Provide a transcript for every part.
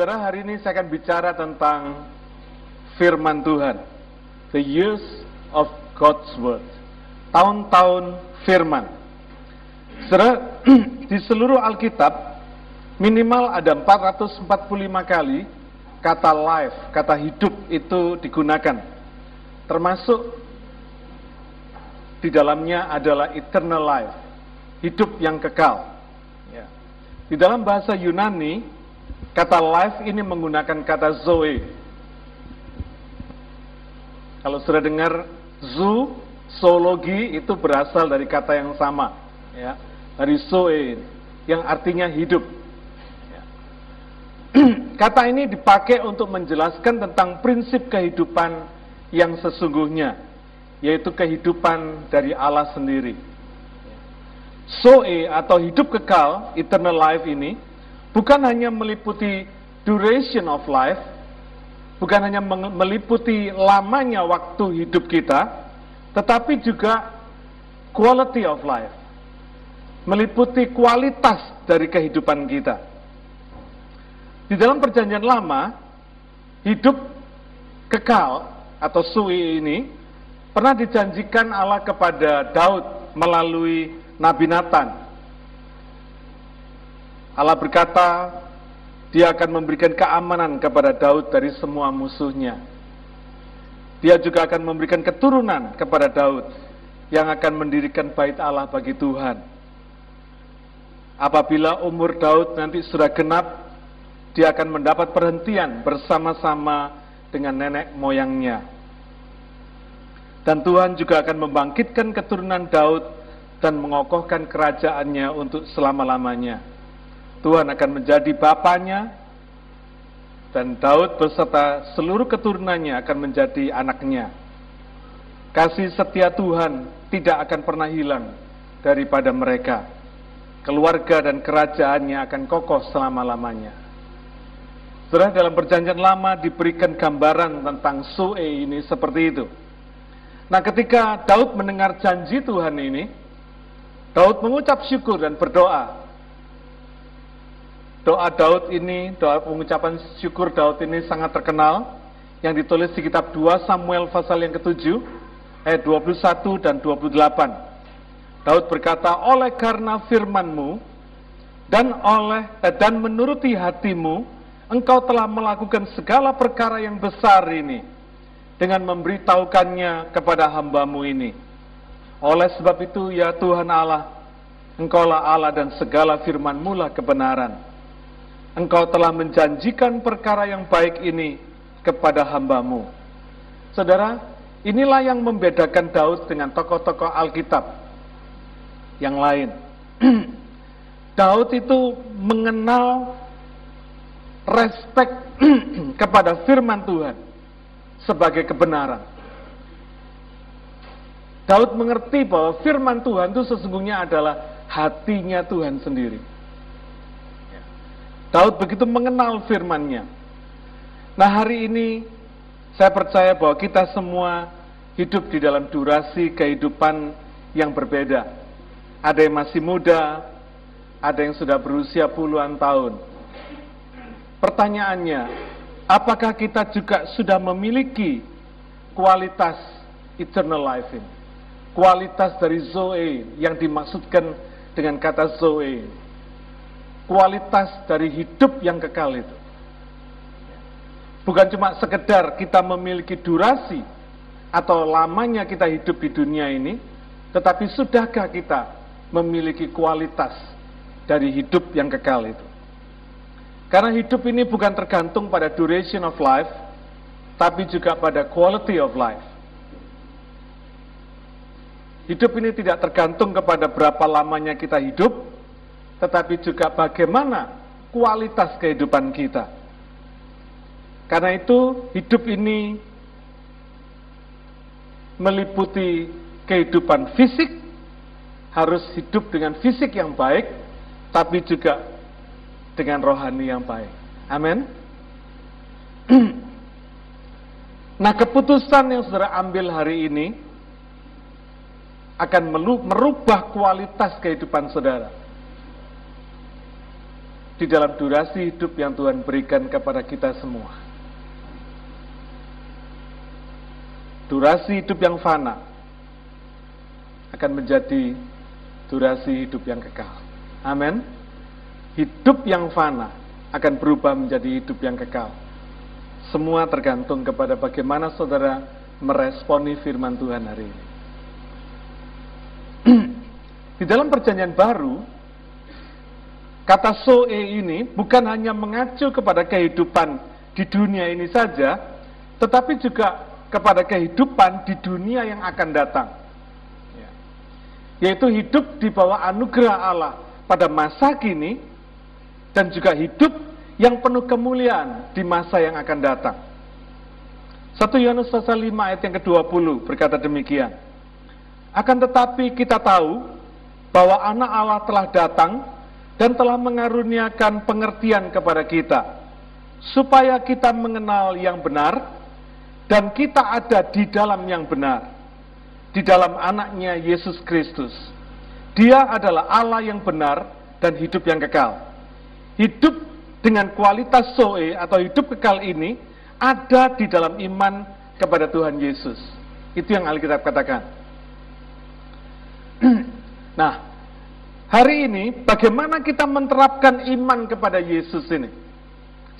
Saudara, hari ini saya akan bicara tentang firman Tuhan. The use of God's word. Tahun-tahun firman. Saudara, di seluruh Alkitab minimal ada 445 kali kata life, kata hidup itu digunakan. Termasuk di dalamnya adalah eternal life, hidup yang kekal. Di dalam bahasa Yunani, kata life ini menggunakan kata Zoe. Kalau sudah dengar zoologi itu berasal dari kata yang sama, ya, dari Zoe, yang artinya hidup. Ya. Kata ini dipakai untuk menjelaskan tentang prinsip kehidupan yang sesungguhnya, yaitu kehidupan dari Allah sendiri. Zoe atau hidup kekal, eternal life ini, bukan hanya meliputi duration of life, bukan hanya meliputi lamanya waktu hidup kita, tetapi juga quality of life, meliputi kualitas dari kehidupan kita. Di dalam perjanjian lama, hidup kekal atau sui ini pernah dijanjikan Allah kepada Daud melalui Nabi Natan. Allah berkata, dia akan memberikan keamanan kepada Daud dari semua musuhnya. Dia juga akan memberikan keturunan kepada Daud yang akan mendirikan bait Allah bagi Tuhan. Apabila umur Daud nanti sudah genap, dia akan mendapat perhentian bersama-sama dengan nenek moyangnya. Dan Tuhan juga akan membangkitkan keturunan Daud dan mengokohkan kerajaannya untuk selama-lamanya. Tuhan akan menjadi bapaknya, dan Daud beserta seluruh keturunannya akan menjadi anaknya. Kasih setia Tuhan tidak akan pernah hilang daripada mereka. Keluarga dan kerajaannya akan kokoh selama-lamanya. Setelah dalam perjanjian lama diberikan gambaran tentang Zoe ini seperti itu. Nah, ketika Daud mendengar janji Tuhan ini, Daud mengucap syukur dan berdoa. Doa Daud ini, doa pengucapan syukur Daud ini sangat terkenal, yang ditulis di kitab 2 Samuel pasal yang ke-7, ayat 21 dan 28. Daud berkata, oleh karena firman-Mu dan menuruti hatimu, engkau telah melakukan segala perkara yang besar ini, dengan memberitahukannya kepada hamba-Mu ini. Oleh sebab itu, ya Tuhan Allah, Engkaulah Allah dan segala firman-Mu lah kebenaran. Engkau telah menjanjikan perkara yang baik ini kepada hamba-Mu. Saudara, inilah yang membedakan Daud dengan tokoh-tokoh Alkitab yang lain. Daud itu mengenal respek kepada firman Tuhan sebagai kebenaran. Daud mengerti bahwa firman Tuhan itu sesungguhnya adalah hatinya Tuhan sendiri. Daud begitu mengenal firman-Nya. Nah, hari ini saya percaya bahwa kita semua hidup di dalam durasi kehidupan yang berbeda. Ada yang masih muda, ada yang sudah berusia puluhan tahun. Pertanyaannya, apakah kita juga sudah memiliki kualitas eternal life ini? Kualitas dari Zoe yang dimaksudkan dengan kata Zoe. Kualitas dari hidup yang kekal itu. Bukan cuma sekedar kita memiliki durasi atau lamanya kita hidup di dunia ini, tetapi sudahkah kita memiliki kualitas dari hidup yang kekal itu? Karena hidup ini bukan tergantung pada duration of life, tapi juga pada quality of life. Hidup ini tidak tergantung kepada berapa lamanya kita hidup, tetapi juga bagaimana kualitas kehidupan kita. Karena itu, hidup ini meliputi kehidupan fisik, harus hidup dengan fisik yang baik, tapi juga dengan rohani yang baik. Amin. Nah, keputusan yang saudara ambil hari ini akan merubah kualitas kehidupan saudara. di dalam durasi hidup yang Tuhan berikan kepada kita semua. Durasi hidup yang fana akan menjadi durasi hidup yang kekal. Amin. Hidup yang fana akan berubah menjadi hidup yang kekal. Semua tergantung kepada bagaimana saudara meresponi firman Tuhan hari ini. Di dalam perjanjian baru, kata Zoe ini bukan hanya mengacu kepada kehidupan di dunia ini saja, tetapi juga kepada kehidupan di dunia yang akan datang. Yaitu hidup di bawah anugerah Allah pada masa kini, dan juga hidup yang penuh kemuliaan di masa yang akan datang. 1 Yohanes pasal 5 ayat yang ke-20 berkata demikian. Akan tetapi kita tahu bahwa anak Allah telah datang dan telah mengaruniakan pengertian kepada kita, supaya kita mengenal yang benar, dan kita ada di dalam yang benar, di dalam anaknya Yesus Kristus. Dia adalah Allah yang benar dan hidup yang kekal. Hidup dengan kualitas Zoe atau hidup kekal ini ada di dalam iman kepada Tuhan Yesus. Itu yang Alkitab katakan. Nah, hari ini bagaimana kita menerapkan iman kepada Yesus ini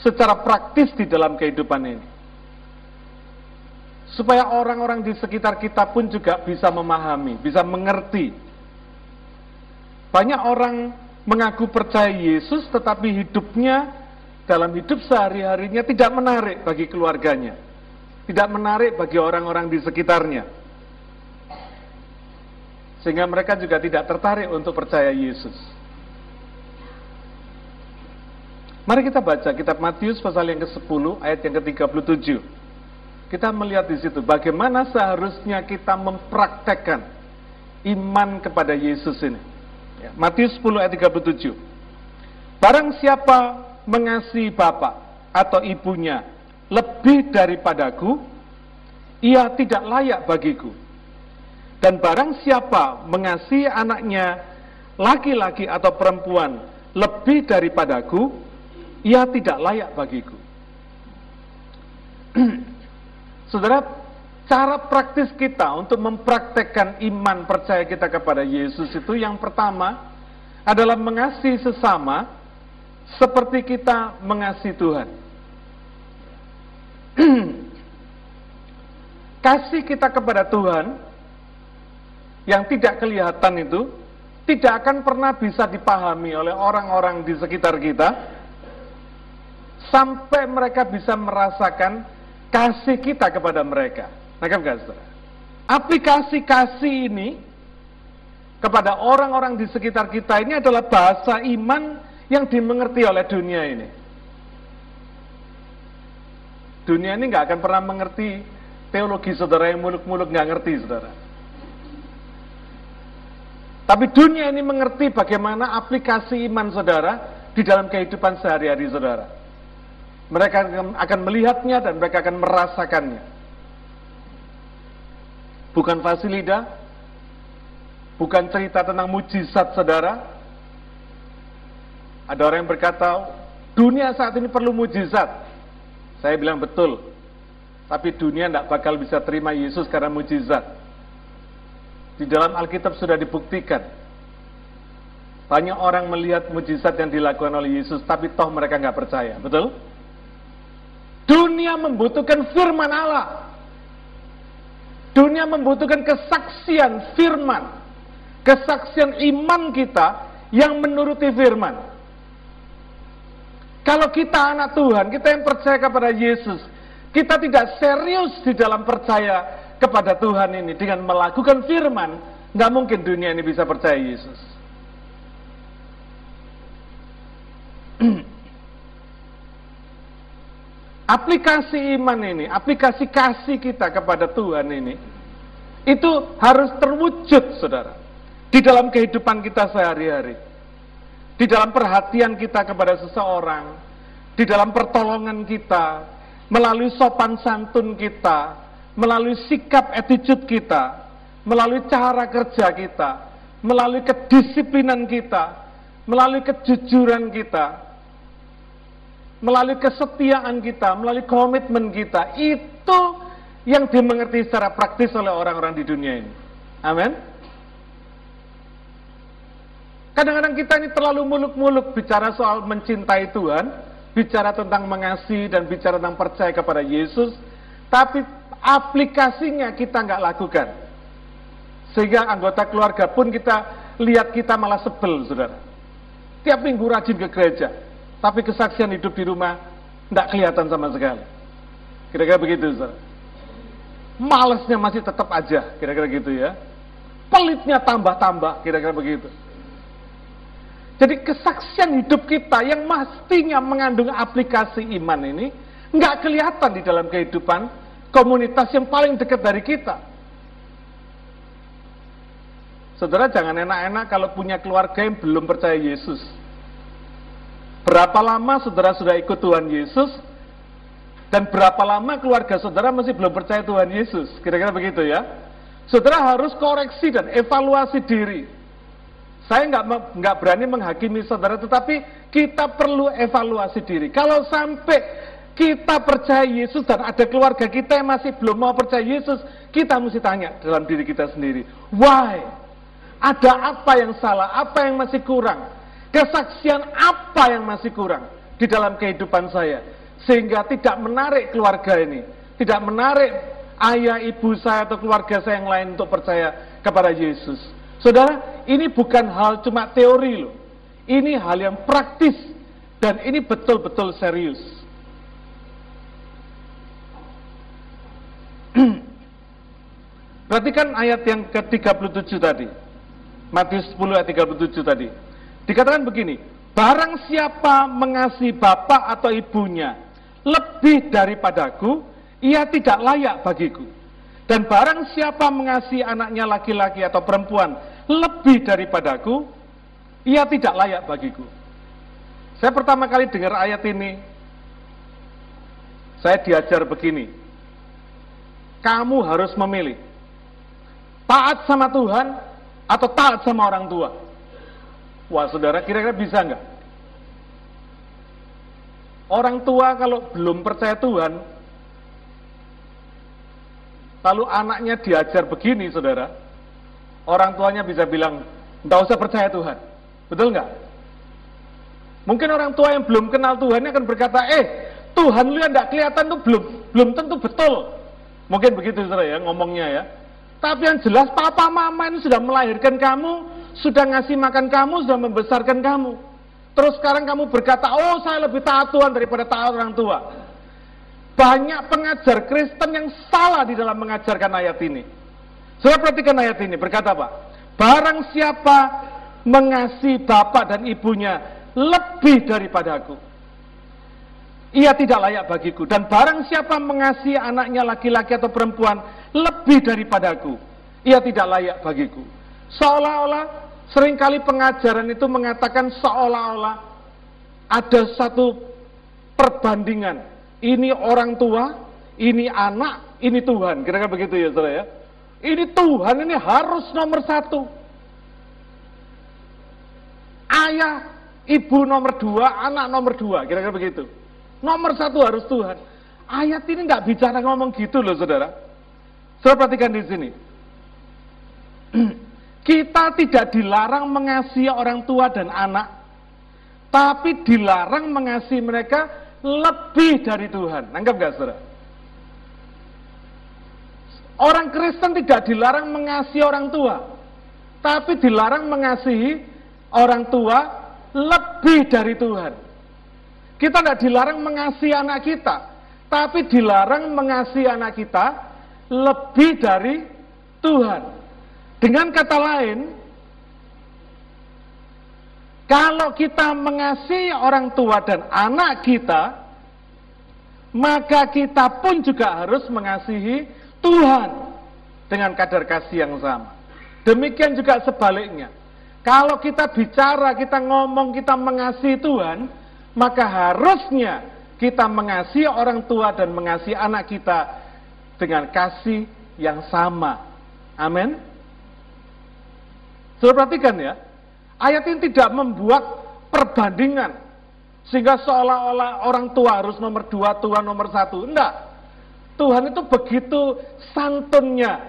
secara praktis di dalam kehidupan ini, supaya orang-orang di sekitar kita pun juga bisa memahami, bisa mengerti. Banyak orang mengaku percaya Yesus, tetapi hidupnya dalam hidup sehari-harinya tidak menarik bagi keluarganya, tidak menarik bagi orang-orang di sekitarnya, sehingga mereka juga tidak tertarik untuk percaya Yesus. Mari kita baca kitab Matius pasal yang ke-10 ayat yang ke-37. Kita melihat di situ bagaimana seharusnya kita mempraktekkan iman kepada Yesus ini. Matius 10 ayat 37. Barang siapa mengasihi bapa atau ibunya lebih daripadaku, ia tidak layak bagiku. Dan barang siapa mengasihi anaknya laki-laki atau perempuan lebih daripadaku, ia tidak layak bagiku. Saudara, cara praktis kita untuk mempraktekkan iman percaya kita kepada Yesus itu yang pertama adalah mengasihi sesama seperti kita mengasihi Tuhan. Kasih kita kepada Tuhan yang tidak kelihatan itu tidak akan pernah bisa dipahami oleh orang-orang di sekitar kita sampai mereka bisa merasakan kasih kita kepada mereka. Nangkap gak, saudara? Aplikasi kasih ini kepada orang-orang di sekitar kita ini adalah bahasa iman yang dimengerti oleh dunia ini. Dunia ini gak akan pernah mengerti teologi saudara yang muluk-muluk gak ngerti, saudara. Tapi dunia ini mengerti bagaimana aplikasi iman saudara di dalam kehidupan sehari-hari saudara. Mereka akan melihatnya dan mereka akan merasakannya. Bukan fasilida, bukan cerita tentang mujizat saudara. Ada orang yang berkata, dunia saat ini perlu mujizat. Saya bilang betul, tapi dunia tidak bakal bisa terima Yesus karena mujizat. Di dalam Alkitab sudah dibuktikan. Banyak orang melihat mujizat yang dilakukan oleh Yesus, tapi toh mereka nggak percaya, betul? Dunia membutuhkan firman Allah. Dunia membutuhkan kesaksian firman, kesaksian iman kita yang menuruti firman. Kalau kita anak Tuhan, kita yang percaya kepada Yesus, kita tidak serius di dalam percaya kepada Tuhan ini dengan melakukan firman, nggak mungkin dunia ini bisa percaya Yesus. Aplikasi iman ini, aplikasi kasih kita kepada Tuhan ini, itu harus terwujud, saudara, di dalam kehidupan kita sehari-hari, di dalam perhatian kita kepada seseorang, di dalam pertolongan kita, melalui sopan santun kita, melalui sikap attitude kita, melalui cara kerja kita, melalui kedisiplinan kita, melalui kejujuran kita, melalui kesetiaan kita, melalui komitmen kita, itu yang dimengerti secara praktis oleh orang-orang di dunia ini. Amin. Kadang-kadang kita ini terlalu muluk-muluk bicara soal mencintai Tuhan, bicara tentang mengasihi dan bicara tentang percaya kepada Yesus, tapi aplikasinya kita nggak lakukan. Sehingga anggota keluarga pun kita lihat kita malah sebel, saudara. Tiap minggu rajin ke gereja, tapi kesaksian hidup di rumah tidak kelihatan sama sekali. Kira-kira begitu, saudara. Malesnya masih tetap aja, kira-kira gitu ya. Pelitnya tambah-tambah, kira-kira begitu. Jadi kesaksian hidup kita yang mestinya mengandung aplikasi iman ini nggak kelihatan di dalam kehidupan komunitas yang paling dekat dari kita. Saudara, jangan enak-enak kalau punya keluarga yang belum percaya Yesus. Berapa lama saudara sudah ikut Tuhan Yesus, dan berapa lama keluarga saudara masih belum percaya Tuhan Yesus. Kira-kira begitu ya. Saudara harus koreksi dan evaluasi diri. Saya nggak berani menghakimi saudara, tetapi kita perlu evaluasi diri. Kalau sampai kita percaya Yesus dan ada keluarga kita yang masih belum mau percaya Yesus, kita mesti tanya dalam diri kita sendiri, why? Ada apa yang salah? Apa yang masih kurang? Kesaksian apa yang masih kurang di dalam kehidupan saya? Sehingga tidak menarik keluarga ini, tidak menarik ayah, ibu saya atau keluarga saya yang lain untuk percaya kepada Yesus. Saudara, ini bukan hal cuma teori loh. Ini hal yang praktis dan ini betul-betul serius. Perhatikan ayat yang ke-37 tadi. Matius 10 ayat 37 tadi. Dikatakan begini, barang siapa mengasihi bapak atau ibunya lebih daripadaku, ia tidak layak bagiku. Dan barang siapa mengasihi anaknya laki-laki atau perempuan lebih daripadaku, ia tidak layak bagiku. Saya pertama kali dengar ayat ini, saya diajar begini. Kamu harus memilih. Taat sama Tuhan atau taat sama orang tua. Wah, saudara, kira-kira bisa nggak? Orang tua kalau belum percaya Tuhan, lalu anaknya diajar begini, saudara, orang tuanya bisa bilang, nggak usah percaya Tuhan. Betul nggak? Mungkin orang tua yang belum kenal Tuhan akan berkata, Tuhan lu yang nggak kelihatan tuh belum tentu betul. Mungkin begitu, saudara, ya, ngomongnya ya. Tapi yang jelas, papa mama ini sudah melahirkan kamu, sudah ngasih makan kamu, sudah membesarkan kamu. Terus sekarang kamu berkata, oh saya lebih taat Tuhan daripada taat orang tua. Banyak pengajar Kristen yang salah di dalam mengajarkan ayat ini. Saya perhatikan ayat ini, berkata apa? Barang siapa mengasihi bapak dan ibunya lebih daripada aku, ia tidak layak bagiku. Dan barang siapa mengasihi anaknya laki-laki atau perempuan lebih daripada aku, ia tidak layak bagiku. Seolah-olah, seringkali pengajaran itu mengatakan seolah-olah ada satu perbandingan. Ini orang tua, ini anak, ini Tuhan. Kira-kira begitu ya, saudara ya. Ini Tuhan, ini harus nomor satu. Ayah, ibu nomor dua, anak nomor dua. Kira-kira begitu. Nomor satu harus Tuhan. Ayat ini nggak bicara ngomong gitu loh, saudara. Saudara perhatikan di sini. Kita tidak dilarang mengasihi orang tua dan anak. Tapi dilarang mengasihi mereka lebih dari Tuhan. Anggap gak, saudara? Orang Kristen tidak dilarang mengasihi orang tua, tapi dilarang mengasihi orang tua lebih dari Tuhan. Kita tidak dilarang mengasihi anak kita, tapi dilarang mengasihi anak kita lebih dari Tuhan. Dengan kata lain, kalau kita mengasihi orang tua dan anak kita, maka kita pun juga harus mengasihi Tuhan dengan kadar kasih yang sama. Demikian juga sebaliknya. Kalau kita bicara, kita ngomong, kita mengasihi Tuhan, maka harusnya kita mengasihi orang tua dan mengasihi anak kita dengan kasih yang sama. Amin. Saudara perhatikan ya. Ayat ini tidak membuat perbandingan Sehingga seolah-olah orang tua harus nomor dua, Tuhan nomor satu. Enggak. Tuhan itu begitu santunnya.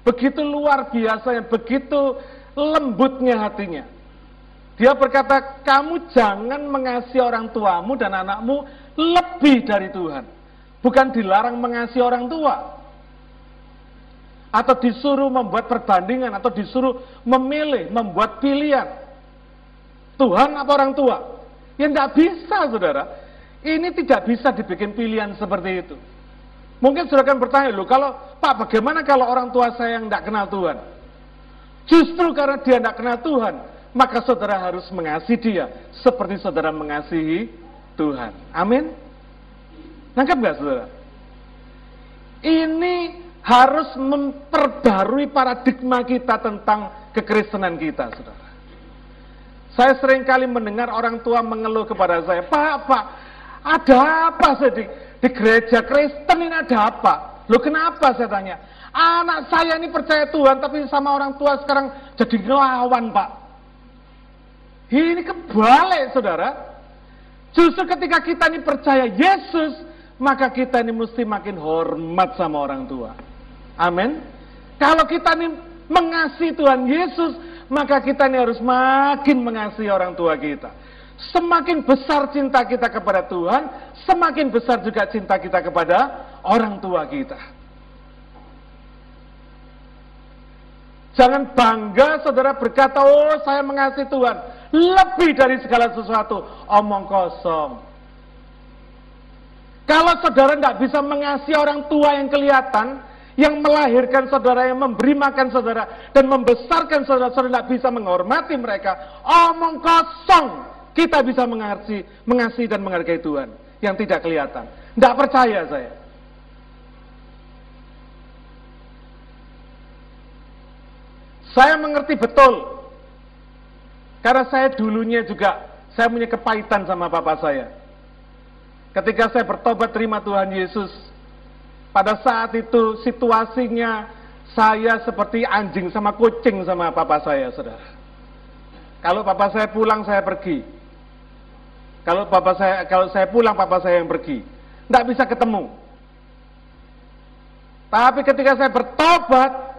Begitu luar biasanya, begitu lembutnya hatinya. Dia berkata, kamu jangan mengasihi orang tuamu dan anakmu lebih dari Tuhan. Bukan dilarang mengasihi orang tua. Atau disuruh membuat perbandingan, atau disuruh memilih, membuat pilihan. Tuhan apa orang tua? Ya tidak bisa, saudara. Ini tidak bisa dibikin pilihan seperti itu. Mungkin saudara akan bertanya, loh, kalau Pak, bagaimana kalau orang tua saya yang tidak kenal Tuhan? Justru karena dia tidak kenal Tuhan, maka saudara harus mengasihi dia seperti saudara mengasihi Tuhan. Amin? Nangkap nggak, saudara? Ini harus memperbarui paradigma kita tentang kekristenan kita, saudara. Saya sering kali mendengar orang tua mengeluh kepada saya, Pak, ada apa sih di gereja Kristen ini, ada apa? Loh, kenapa, saya tanya. Anak saya ini percaya Tuhan, tapi sama orang tua sekarang jadi ngelawan, Pak. Ini kebalik, saudara. Justru ketika kita ini percaya Yesus, maka kita ini mesti makin hormat sama orang tua. Amin. Kalau kita ini mengasihi Tuhan Yesus, maka kita ini harus makin mengasihi orang tua kita. Semakin besar cinta kita kepada Tuhan, semakin besar juga cinta kita kepada orang tua kita. Jangan bangga, saudara, berkata, oh, saya mengasihi Tuhan lebih dari segala sesuatu. Omong kosong. Kalau saudara tidak bisa mengasihi orang tua yang kelihatan, yang melahirkan saudara, yang memberi makan saudara, dan membesarkan saudara, saudara tidak bisa menghormati mereka, omong kosong. Kita bisa mengasihi dan menghargai Tuhan yang tidak kelihatan. Tidak percaya saya. Saya mengerti betul. Karena saya dulunya juga, saya punya kepahitan sama papa saya. Ketika saya bertobat terima Tuhan Yesus, pada saat itu situasinya saya seperti anjing sama kucing sama papa saya, saudara. Kalau papa saya pulang, saya pergi. Kalau saya pulang, papa saya yang pergi. Tidak bisa ketemu. Tapi ketika saya bertobat,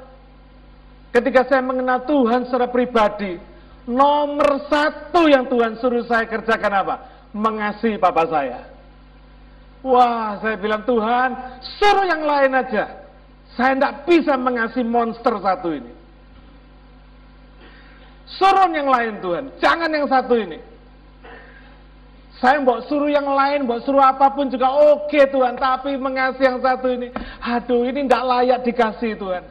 ketika saya mengenal Tuhan secara pribadi, nomor satu yang Tuhan suruh saya kerjakan apa? Mengasihi papa saya. Wah, saya bilang, Tuhan, suruh yang lain aja. Saya tidak bisa mengasihi monster satu ini. Suruh yang lain, Tuhan. Jangan yang satu ini. Saya mau suruh yang lain, mau suruh apapun juga oke, Tuhan. Tapi mengasihi yang satu ini, aduh, ini tidak layak dikasih, Tuhan.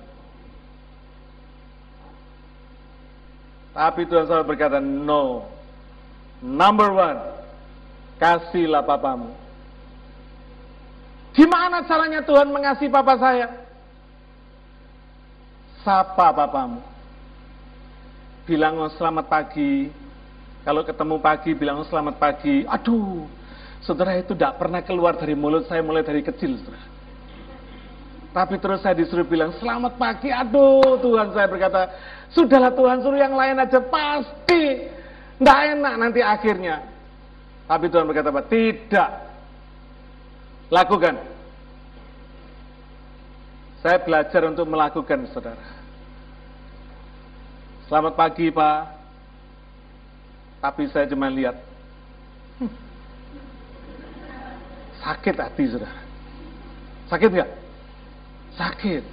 Tapi Tuhan selalu berkata, no. Number one, kasihlah papamu. Gimana caranya Tuhan mengasihi papa saya? Sapa papamu. Bilang, oh, selamat pagi. Kalau ketemu pagi, bilang, oh, selamat pagi. Aduh, saudara, itu tidak pernah keluar dari mulut saya mulai dari kecil, saudara. Tapi terus saya disuruh bilang, selamat pagi. Aduh, Tuhan, saya berkata, sudahlah Tuhan, suruh yang lain aja. Pasti tidak enak nanti akhirnya. Tapi Tuhan berkata, tidak. Lakukan. Saya belajar untuk melakukan, saudara. Selamat pagi, Pak. Tapi saya cuma lihat. Sakit hati, saudara. Sakit nggak? Sakit.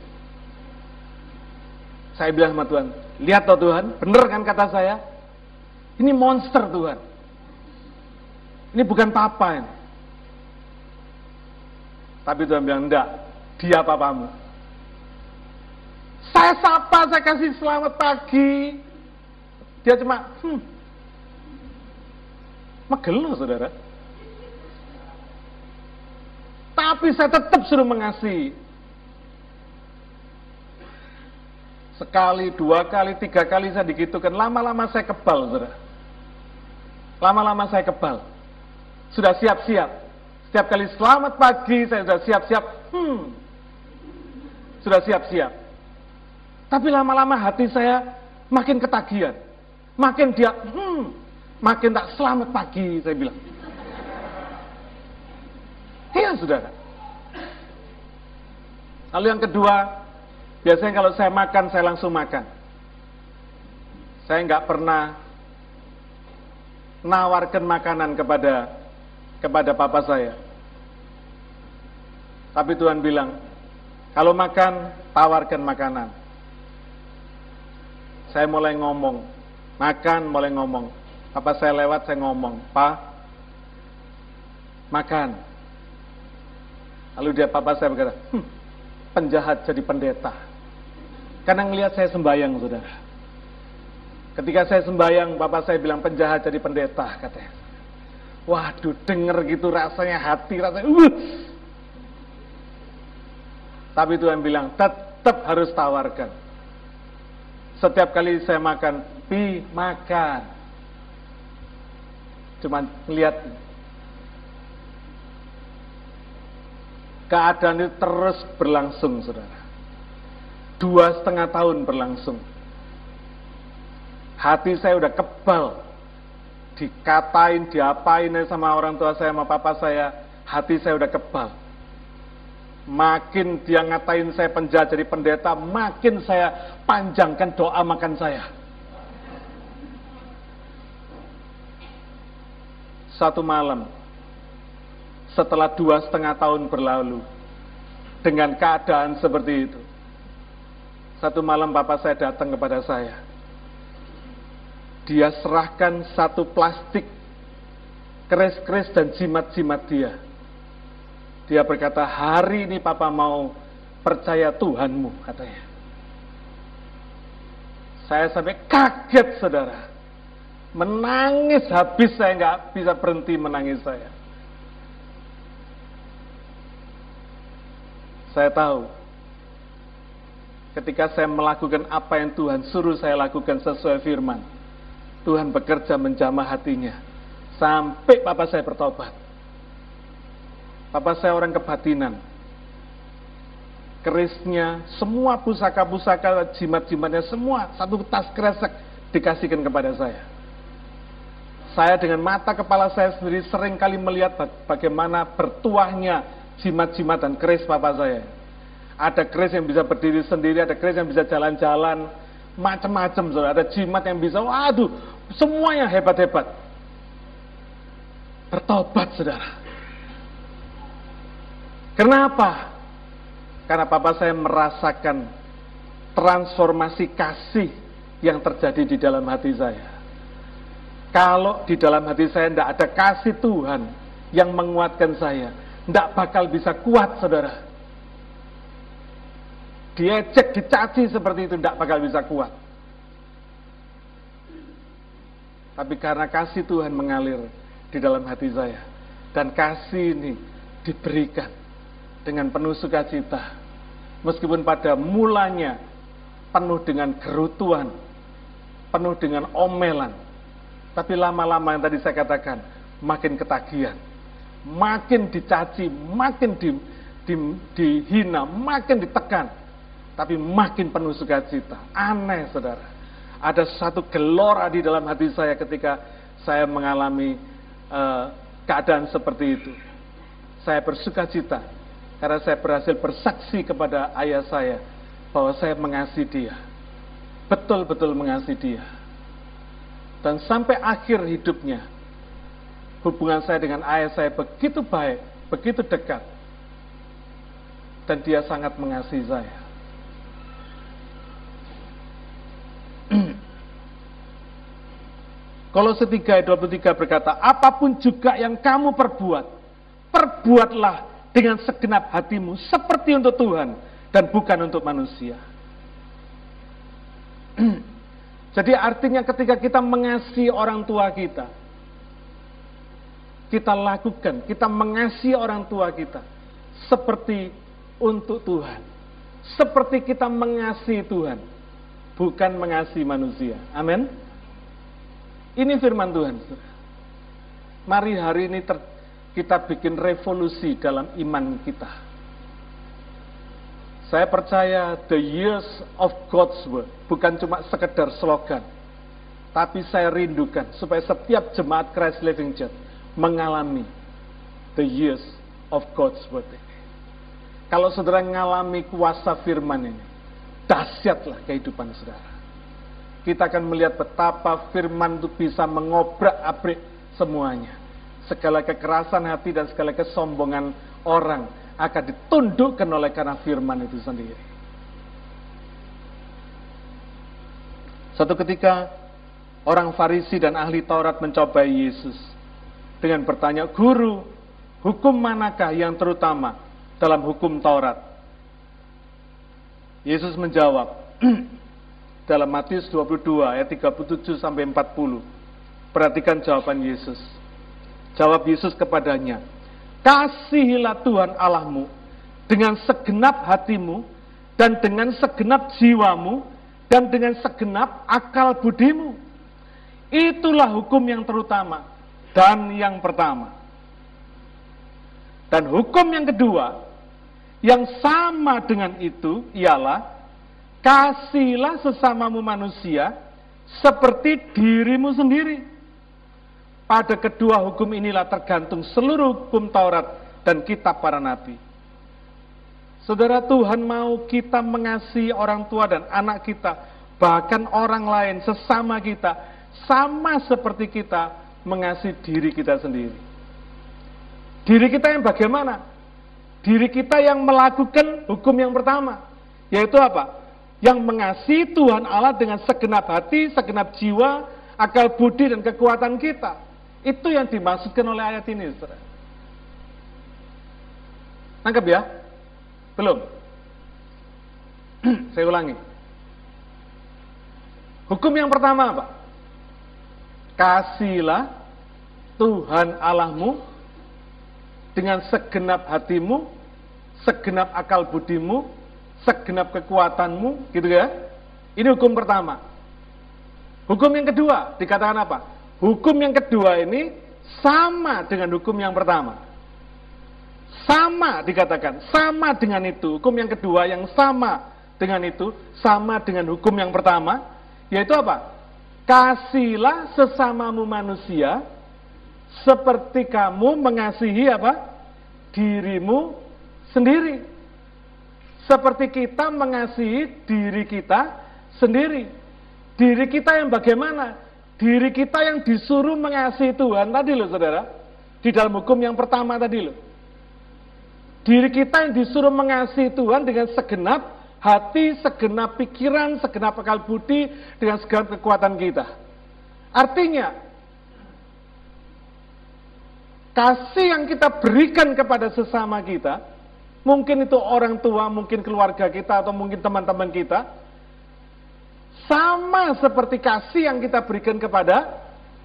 Saya bilang sama Tuhan, lihat toh Tuhan, bener kan kata saya? Ini monster, Tuhan. Ini bukan papa ini. Tapi Tuhan bilang, enggak, dia papamu. Saya sapa, saya kasih selamat pagi. Dia cuma, megel loh, saudara. Tapi saya tetap suruh mengasihi. Sekali, dua kali, tiga kali saya digitukan. Lama-lama saya kebal, saudara. Lama-lama saya kebal. Sudah siap-siap. Setiap kali selamat pagi, saya sudah siap-siap. Sudah siap-siap. Tapi lama-lama hati saya makin ketagihan. Makin dia, makin tak selamat pagi, saya bilang. Iya, saudara. Lalu yang kedua, biasanya kalau saya makan, saya langsung makan. Saya nggak pernah nawarkan makanan kepada papa saya. Tapi Tuhan bilang, kalau makan, tawarkan makanan. Saya mulai ngomong, makan mulai ngomong. Papa saya lewat, saya ngomong, "Pa, makan." Lalu papa saya berkata, "Penjahat jadi pendeta." Karena ngelihat saya sembayang, saudara. Ketika saya sembayang, papa saya bilang, "Penjahat jadi pendeta," katanya. Waduh, denger gitu rasanya, hati rasanya. Tapi Tuhan bilang, tetap harus tawarkan. Setiap kali saya makan, "Pi, makan." Cuman melihat. Keadaan itu terus berlangsung, saudara. 2,5 tahun berlangsung. Hati saya udah kebal. Dikatain, diapain sama orang tua saya, sama papa saya. Hati saya udah kebal. Makin dia ngatain saya penjahat jadi pendeta, makin saya panjangkan doa makan saya. Satu malam, setelah 2,5 tahun berlalu, dengan keadaan seperti itu, satu malam papa saya datang kepada saya. Dia serahkan satu plastik, keris-keris dan jimat-jimat dia. Dia berkata, "Hari ini papa mau percaya Tuhanmu," katanya. Saya sampai kaget, saudara. Menangis habis, saya nggak bisa berhenti menangis saya. Saya tahu, ketika saya melakukan apa yang Tuhan suruh saya lakukan sesuai firman, Tuhan bekerja menjamah hatinya. Sampai papa saya bertobat. Papa saya orang kebatinan. Kerisnya, semua pusaka-pusaka, jimat-jimatnya, semua satu tas kresek dikasihkan kepada saya. Saya dengan mata kepala saya sendiri sering kali melihat bagaimana bertuahnya jimat-jimat dan keris papa saya. Ada keris yang bisa berdiri sendiri, ada keris yang bisa jalan-jalan, macam-macam, saudara. Ada jimat yang bisa, waduh, semuanya hebat-hebat. Bertobat, saudara. Kenapa? Karena papa saya merasakan transformasi kasih yang terjadi di dalam hati saya. Kalau di dalam hati saya tidak ada kasih Tuhan yang menguatkan saya, tidak bakal bisa kuat, saudara. Diejek, dicaci seperti itu, tidak bakal bisa kuat. Tapi karena kasih Tuhan mengalir di dalam hati saya, dan kasih ini diberikan dengan penuh sukacita, meskipun pada mulanya penuh dengan gerutuan, penuh dengan omelan, tapi lama-lama yang tadi saya katakan, makin ketagihan, makin dicaci, makin dihina, makin ditekan, tapi makin penuh sukacita. Aneh, saudara. Ada satu gelora di dalam hati saya ketika saya mengalami keadaan seperti itu. Saya bersukacita. Karena saya berhasil bersaksi kepada ayah saya bahwa saya mengasihi dia. Betul-betul mengasihi dia. Dan sampai akhir hidupnya, hubungan saya dengan ayah saya begitu baik, begitu dekat. Dan dia sangat mengasihi saya. Kolose 3:23 berkata, "Apapun juga yang kamu perbuat, perbuatlah dengan segenap hatimu seperti untuk Tuhan dan bukan untuk manusia." Jadi artinya ketika kita mengasihi orang tua kita, kita lakukan, kita mengasihi orang tua kita seperti untuk Tuhan. Seperti kita mengasihi Tuhan, bukan mengasihi manusia. Amin. Ini firman Tuhan. Mari hari ini kita bikin revolusi dalam iman kita. Saya percaya the years of God's word bukan cuma sekedar slogan, Tapi saya rindukan supaya setiap jemaat Christ Living Church mengalami the years of God's word ini. Kalau saudara mengalami kuasa firman ini, dahsyatlah kehidupan saudara. Kita akan melihat betapa firman itu bisa mengobrak-abrik semuanya. Segala kekerasan hati dan segala kesombongan orang akan ditundukkan oleh karena firman itu sendiri. Suatu ketika, orang Farisi dan ahli Taurat mencobai Yesus dengan bertanya, "Guru, hukum manakah yang terutama dalam hukum Taurat?" Yesus menjawab, dalam Matius 22 ayat 37 sampai 40. Perhatikan jawaban Yesus. Jawab Yesus kepadanya, "Kasihilah Tuhan Allahmu dengan segenap hatimu dan dengan segenap jiwamu dan dengan segenap akal budimu. Itulah hukum yang terutama dan yang pertama. Dan hukum yang kedua, yang sama dengan itu, ialah kasihilah sesamamu manusia seperti dirimu sendiri. Pada kedua hukum inilah tergantung seluruh hukum Taurat dan kitab para nabi." Saudara, Tuhan mau kita mengasihi orang tua dan anak kita, bahkan orang lain, sesama kita, sama seperti kita mengasihi diri kita sendiri. Diri kita yang bagaimana? Diri kita yang melakukan hukum yang pertama, yaitu apa? Yang mengasihi Tuhan Allah dengan segenap hati, segenap jiwa, akal budi, dan kekuatan kita. Itu yang dimaksudkan oleh ayat ini, saudara. Nangkep ya? Belum? Saya ulangi. Hukum yang pertama apa? Kasihilah Tuhan Allahmu dengan segenap hatimu, segenap akal budimu, segenap kekuatanmu, gitu ya. Ini hukum pertama. Hukum yang kedua, dikatakan apa? Hukum yang kedua ini sama dengan hukum yang pertama. Sama dikatakan, sama dengan itu. Hukum yang kedua yang sama dengan itu, sama dengan hukum yang pertama, yaitu apa? Kasihilah sesamamu manusia seperti kamu mengasihi apa? Dirimu sendiri. Seperti kita mengasihi diri kita sendiri. Diri kita yang bagaimana? Diri kita yang disuruh mengasihi Tuhan tadi loh, saudara. Di dalam hukum yang pertama tadi loh. Diri kita yang disuruh mengasihi Tuhan dengan segenap hati, segenap pikiran, segenap akal budi, dengan segenap kekuatan kita. Artinya, kasih yang kita berikan kepada sesama kita, mungkin itu orang tua, mungkin keluarga kita, atau mungkin teman-teman kita, sama seperti kasih yang kita berikan kepada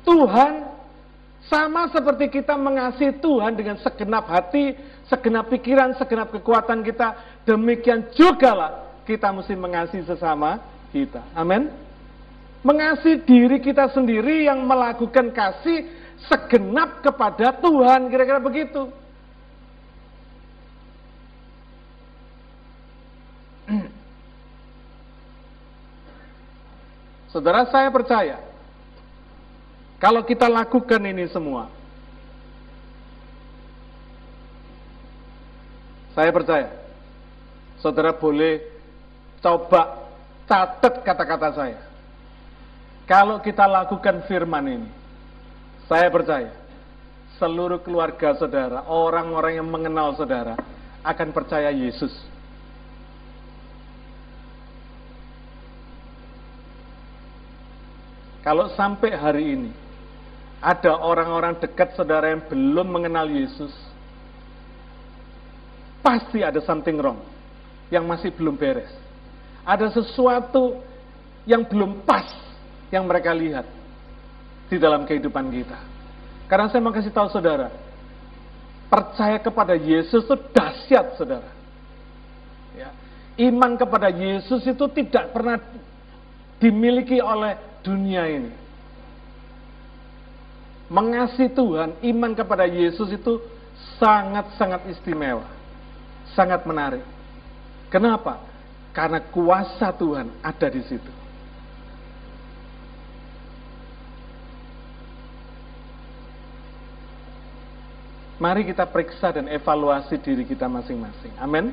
Tuhan. Sama seperti kita mengasihi Tuhan dengan segenap hati, segenap pikiran, segenap kekuatan kita, demikian jugalah kita mesti mengasihi sesama kita. Amin. Mengasihi diri kita sendiri yang melakukan kasih segenap kepada Tuhan, kira-kira begitu. Saudara, saya percaya kalau kita lakukan ini semua, saya percaya saudara boleh coba catat kata-kata saya. Kalau kita lakukan firman ini, saya percaya seluruh keluarga saudara, orang-orang yang mengenal saudara akan percaya Yesus. Kalau sampai hari ini ada orang-orang dekat saudara yang belum mengenal Yesus, pasti ada something wrong, yang masih belum beres. Ada sesuatu yang belum pas yang mereka lihat di dalam kehidupan kita. Karena saya mau kasih tahu saudara, percaya kepada Yesus itu dahsyat, saudara. Ya. Iman kepada Yesus itu tidak pernah dimiliki oleh dunia ini. Mengasihi Tuhan, iman kepada Yesus itu sangat-sangat istimewa. Sangat menarik. Kenapa? Karena kuasa Tuhan ada di situ. Mari kita periksa dan evaluasi diri kita masing-masing. Amin.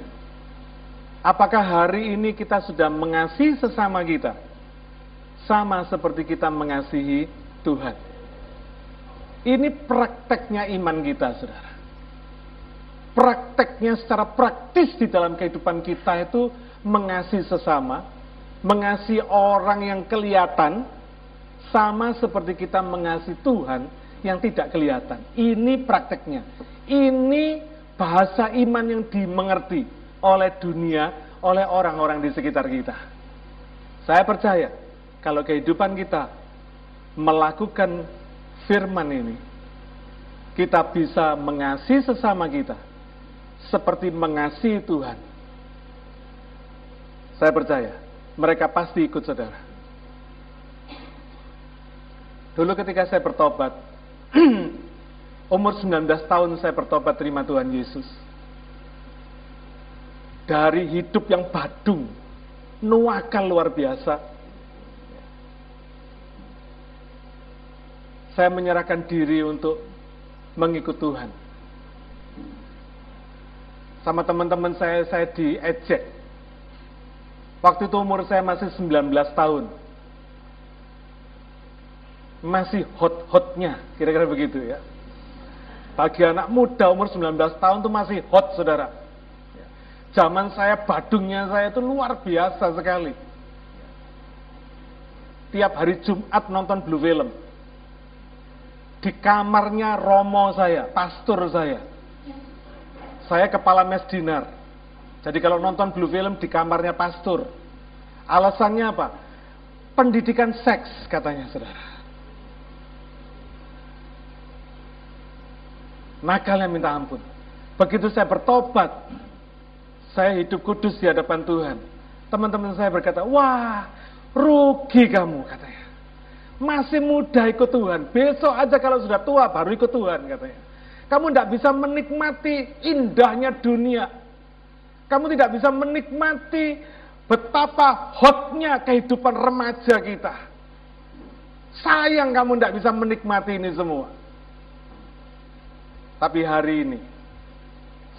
Apakah hari ini kita sudah mengasihi sesama kita sama seperti kita mengasihi Tuhan? Ini prakteknya iman kita, saudara. Prakteknya secara praktis di dalam kehidupan kita itu mengasihi sesama, mengasihi orang yang kelihatan, sama seperti kita mengasihi Tuhan yang tidak kelihatan. Ini prakteknya. Ini bahasa iman yang dimengerti oleh dunia, oleh orang-orang di sekitar kita. Saya percaya, kalau kehidupan kita melakukan firman ini, kita bisa mengasihi sesama kita seperti mengasihi Tuhan. Saya percaya, mereka pasti ikut, saudara. Dulu ketika saya bertobat, umur 19 tahun saya bertobat terima Tuhan Yesus. Dari hidup yang badung, nuakal luar biasa, saya menyerahkan diri untuk mengikut Tuhan. Sama teman-teman saya diejek. Waktu itu umur saya masih 19 tahun. Masih hot-hotnya, kira-kira begitu ya. Bagi anak muda umur 19 tahun itu masih hot, saudara. Zaman saya, badungnya saya itu luar biasa sekali. Tiap hari Jumat nonton Blue Film. Di kamarnya romo saya, pastor saya. Saya kepala mes dinar. Jadi kalau nonton Blue Film di kamarnya pastor. Alasannya apa? Pendidikan seks katanya, saudara. Nakalnya minta ampun. Begitu saya bertobat, saya hidup kudus di hadapan Tuhan. Teman-teman saya berkata, wah rugi kamu katanya. Masih muda ikut Tuhan. Besok aja kalau sudah tua baru ikut Tuhan katanya. Kamu tidak bisa menikmati indahnya dunia. Kamu tidak bisa menikmati betapa hotnya kehidupan remaja kita. Sayang kamu tidak bisa menikmati ini semua. Tapi hari ini,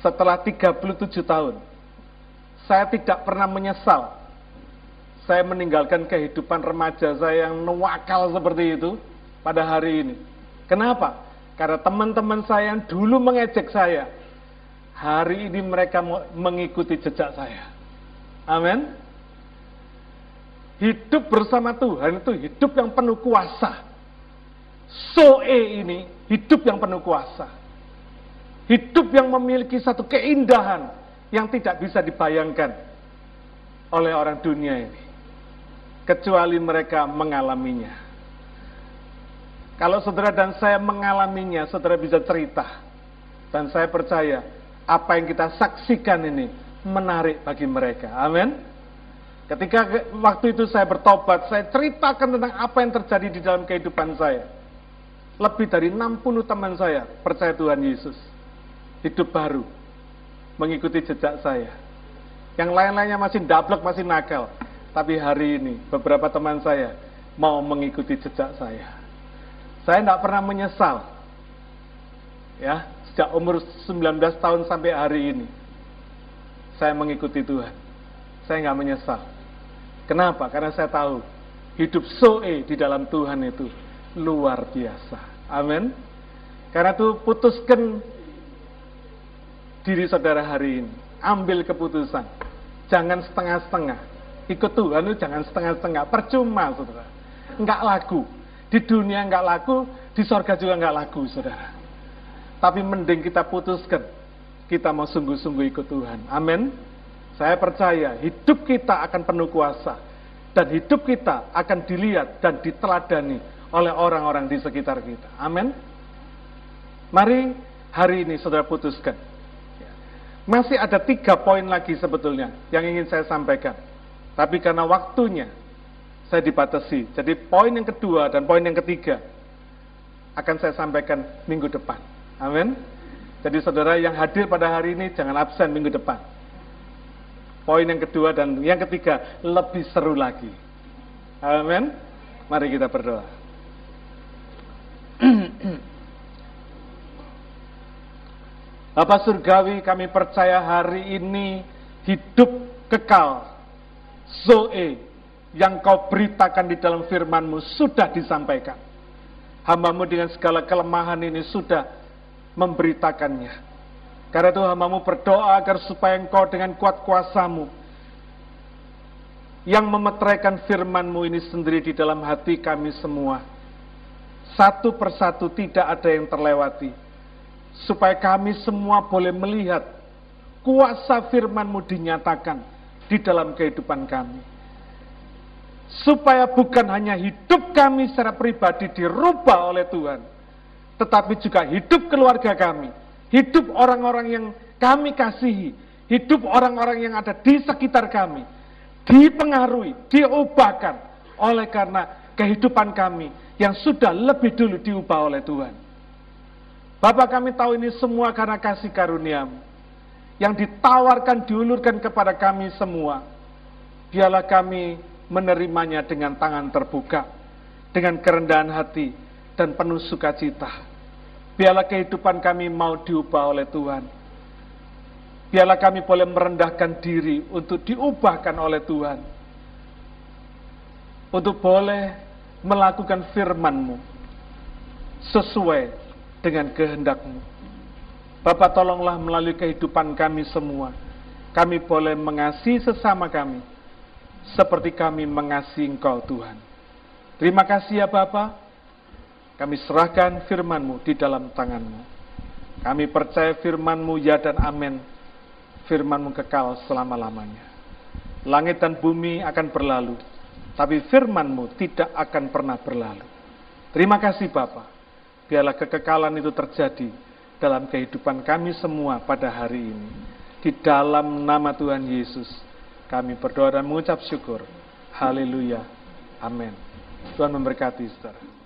setelah 37 tahun, saya tidak pernah menyesal. Saya meninggalkan kehidupan remaja saya yang nuakal seperti itu pada hari ini. Kenapa? Karena teman-teman saya yang dulu mengejek saya, hari ini mereka mengikuti jejak saya. Amin. Hidup bersama Tuhan itu hidup yang penuh kuasa. Zoe ini hidup yang penuh kuasa. Hidup yang memiliki satu keindahan yang tidak bisa dibayangkan oleh orang dunia ini. Kecuali mereka mengalaminya. Kalau saudara dan saya mengalaminya, saudara bisa cerita. Dan saya percaya, apa yang kita saksikan ini menarik bagi mereka. Amin. Ketika waktu itu saya bertobat, saya ceritakan tentang apa yang terjadi di dalam kehidupan saya. Lebih dari 60 teman saya percaya Tuhan Yesus. Hidup baru, mengikuti jejak saya. Yang lain-lainnya masih dablek, masih nakal. Tapi hari ini, beberapa teman saya mau mengikuti jejak saya. Saya tidak pernah menyesal. Ya, sejak umur 19 tahun sampai hari ini, saya mengikuti Tuhan. Saya tidak menyesal. Kenapa? Karena saya tahu, hidup Zoe di dalam Tuhan itu luar biasa. Amin. Karena itu putuskan diri saudara hari ini, ambil keputusan, jangan setengah-setengah. Ikut Tuhan itu jangan setengah-setengah, percuma saudara. Enggak laku, di dunia enggak laku, di sorga juga enggak laku, saudara. Tapi mending kita putuskan, kita mau sungguh-sungguh ikut Tuhan. Amin. Saya percaya hidup kita akan penuh kuasa, dan hidup kita akan dilihat dan diteladani oleh orang-orang di sekitar kita. Amin. Mari hari ini saudara putuskan. Masih ada 3 poin lagi sebetulnya yang ingin saya sampaikan. Tapi karena waktunya saya dibatasi. Jadi poin yang kedua dan poin yang ketiga akan saya sampaikan minggu depan. Amin. Jadi saudara yang hadir pada hari ini jangan absen minggu depan. Poin yang kedua dan yang ketiga lebih seru lagi. Amin. Mari kita berdoa. Bapa Surgawi, kami percaya hari ini hidup kekal, Zoe, yang kau beritakan di dalam firman-Mu sudah disampaikan. Hamba-Mu dengan segala kelemahan ini sudah memberitakannya. Karena itu hamba-Mu berdoa agar supaya Engkau dengan kuat kuasa-Mu yang memeteraikan firman-Mu ini sendiri di dalam hati kami semua, satu persatu, tidak ada yang terlewati, supaya kami semua boleh melihat kuasa firman-Mu dinyatakan di dalam kehidupan kami. Supaya bukan hanya hidup kami secara pribadi dirubah oleh Tuhan, tetapi juga hidup keluarga kami, hidup orang-orang yang kami kasihi, hidup orang-orang yang ada di sekitar kami, dipengaruhi, diubahkan oleh karena kehidupan kami yang sudah lebih dulu diubah oleh Tuhan. Bapa, kami tahu ini semua karena kasih karunia-Mu yang ditawarkan, diulurkan kepada kami semua. Biarlah kami menerimanya dengan tangan terbuka, dengan kerendahan hati dan penuh sukacita. Biarlah kehidupan kami mau diubah oleh Tuhan. Biarlah kami boleh merendahkan diri untuk diubahkan oleh Tuhan, untuk boleh melakukan firman-Mu sesuai dengan kehendak-Mu. Bapa, tolonglah melalui kehidupan kami semua, kami boleh mengasihi sesama kami seperti kami mengasihi Engkau, Tuhan. Terima kasih ya Bapa. Kami serahkan firman-Mu di dalam tangan-Mu. Kami percaya firman-Mu ya dan amin. Firman-Mu kekal selama-lamanya. Langit dan bumi akan berlalu, tapi firman-Mu tidak akan pernah berlalu. Terima kasih Bapa. Biarlah kekekalan itu terjadi dalam kehidupan kami semua pada hari ini. Di dalam nama Tuhan Yesus kami berdoa dan mengucap syukur. Haleluya. Amin. Tuhan memberkati saudara.